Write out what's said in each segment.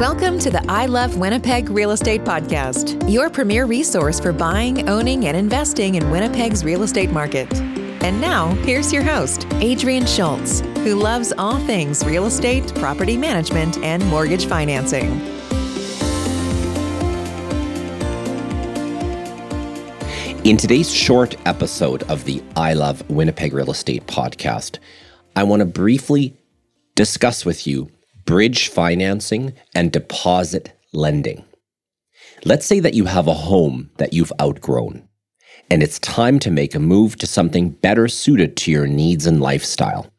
Welcome to the I Love Winnipeg Real Estate Podcast, your premier resource for buying, owning, and investing in Winnipeg's real estate market. And now, here's your host, Adrian Schultz, who loves all things real estate, property management, and mortgage financing. In today's short episode of the I Love Winnipeg Real Estate Podcast, I want to briefly discuss with you bridge financing and deposit lending. Let's say that you have a home that you've outgrown, and it's time to make a move to something better suited to your needs and lifestyle.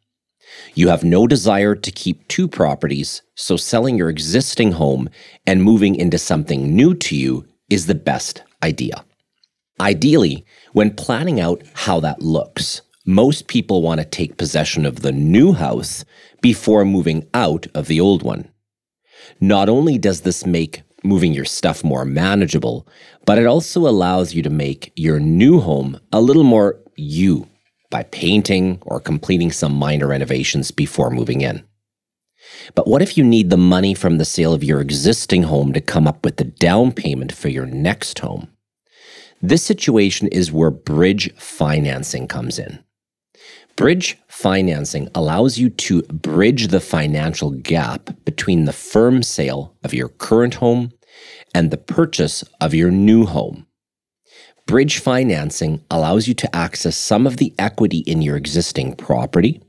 You have no desire to keep two properties, so selling your existing home and moving into something new to you is the best idea. Ideally, when planning out how that looks, most people want to take possession of the new house before moving out of the old one. Not only does this make moving your stuff more manageable, but it also allows you to make your new home a little more you by painting or completing some minor renovations before moving in. But what if you need the money from the sale of your existing home to come up with the down payment for your next home? This situation is where bridge financing comes in. Bridge financing allows you to bridge the financial gap between the firm sale of your current home and the purchase of your new home. Bridge financing allows you to access some of the equity in your existing property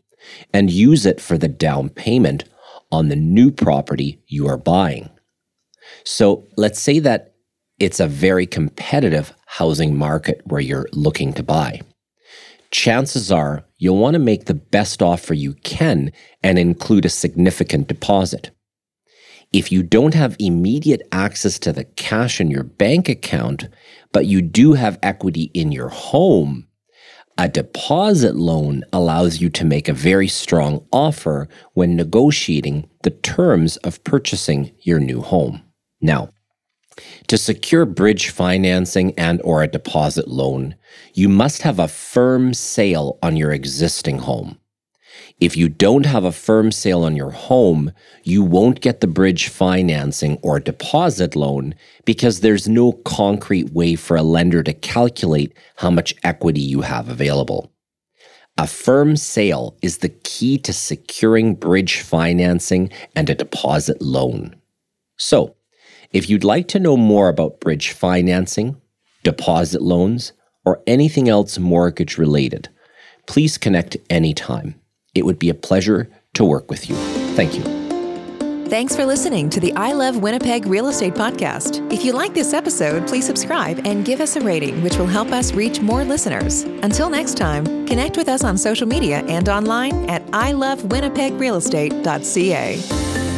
and use it for the down payment on the new property you are buying. So let's say that it's a very competitive housing market where you're looking to buy. Chances are you'll want to make the best offer you can and include a significant deposit. If you don't have immediate access to the cash in your bank account, but you do have equity in your home, a deposit loan allows you to make a very strong offer when negotiating the terms of purchasing your new home. Now, to secure bridge financing and/or a deposit loan, you must have a firm sale on your existing home. If you don't have a firm sale on your home, you won't get the bridge financing or deposit loan because there's no concrete way for a lender to calculate how much equity you have available. A firm sale is the key to securing bridge financing and a deposit loan. So, if you'd like to know more about bridge financing, deposit loans, or anything else mortgage related, please connect anytime. It would be a pleasure to work with you. Thank you. Thanks for listening to the I Love Winnipeg Real Estate Podcast. If you like this episode, please subscribe and give us a rating, which will help us reach more listeners. Until next time, connect with us on social media and online at ilovewinnipegrealestate.ca.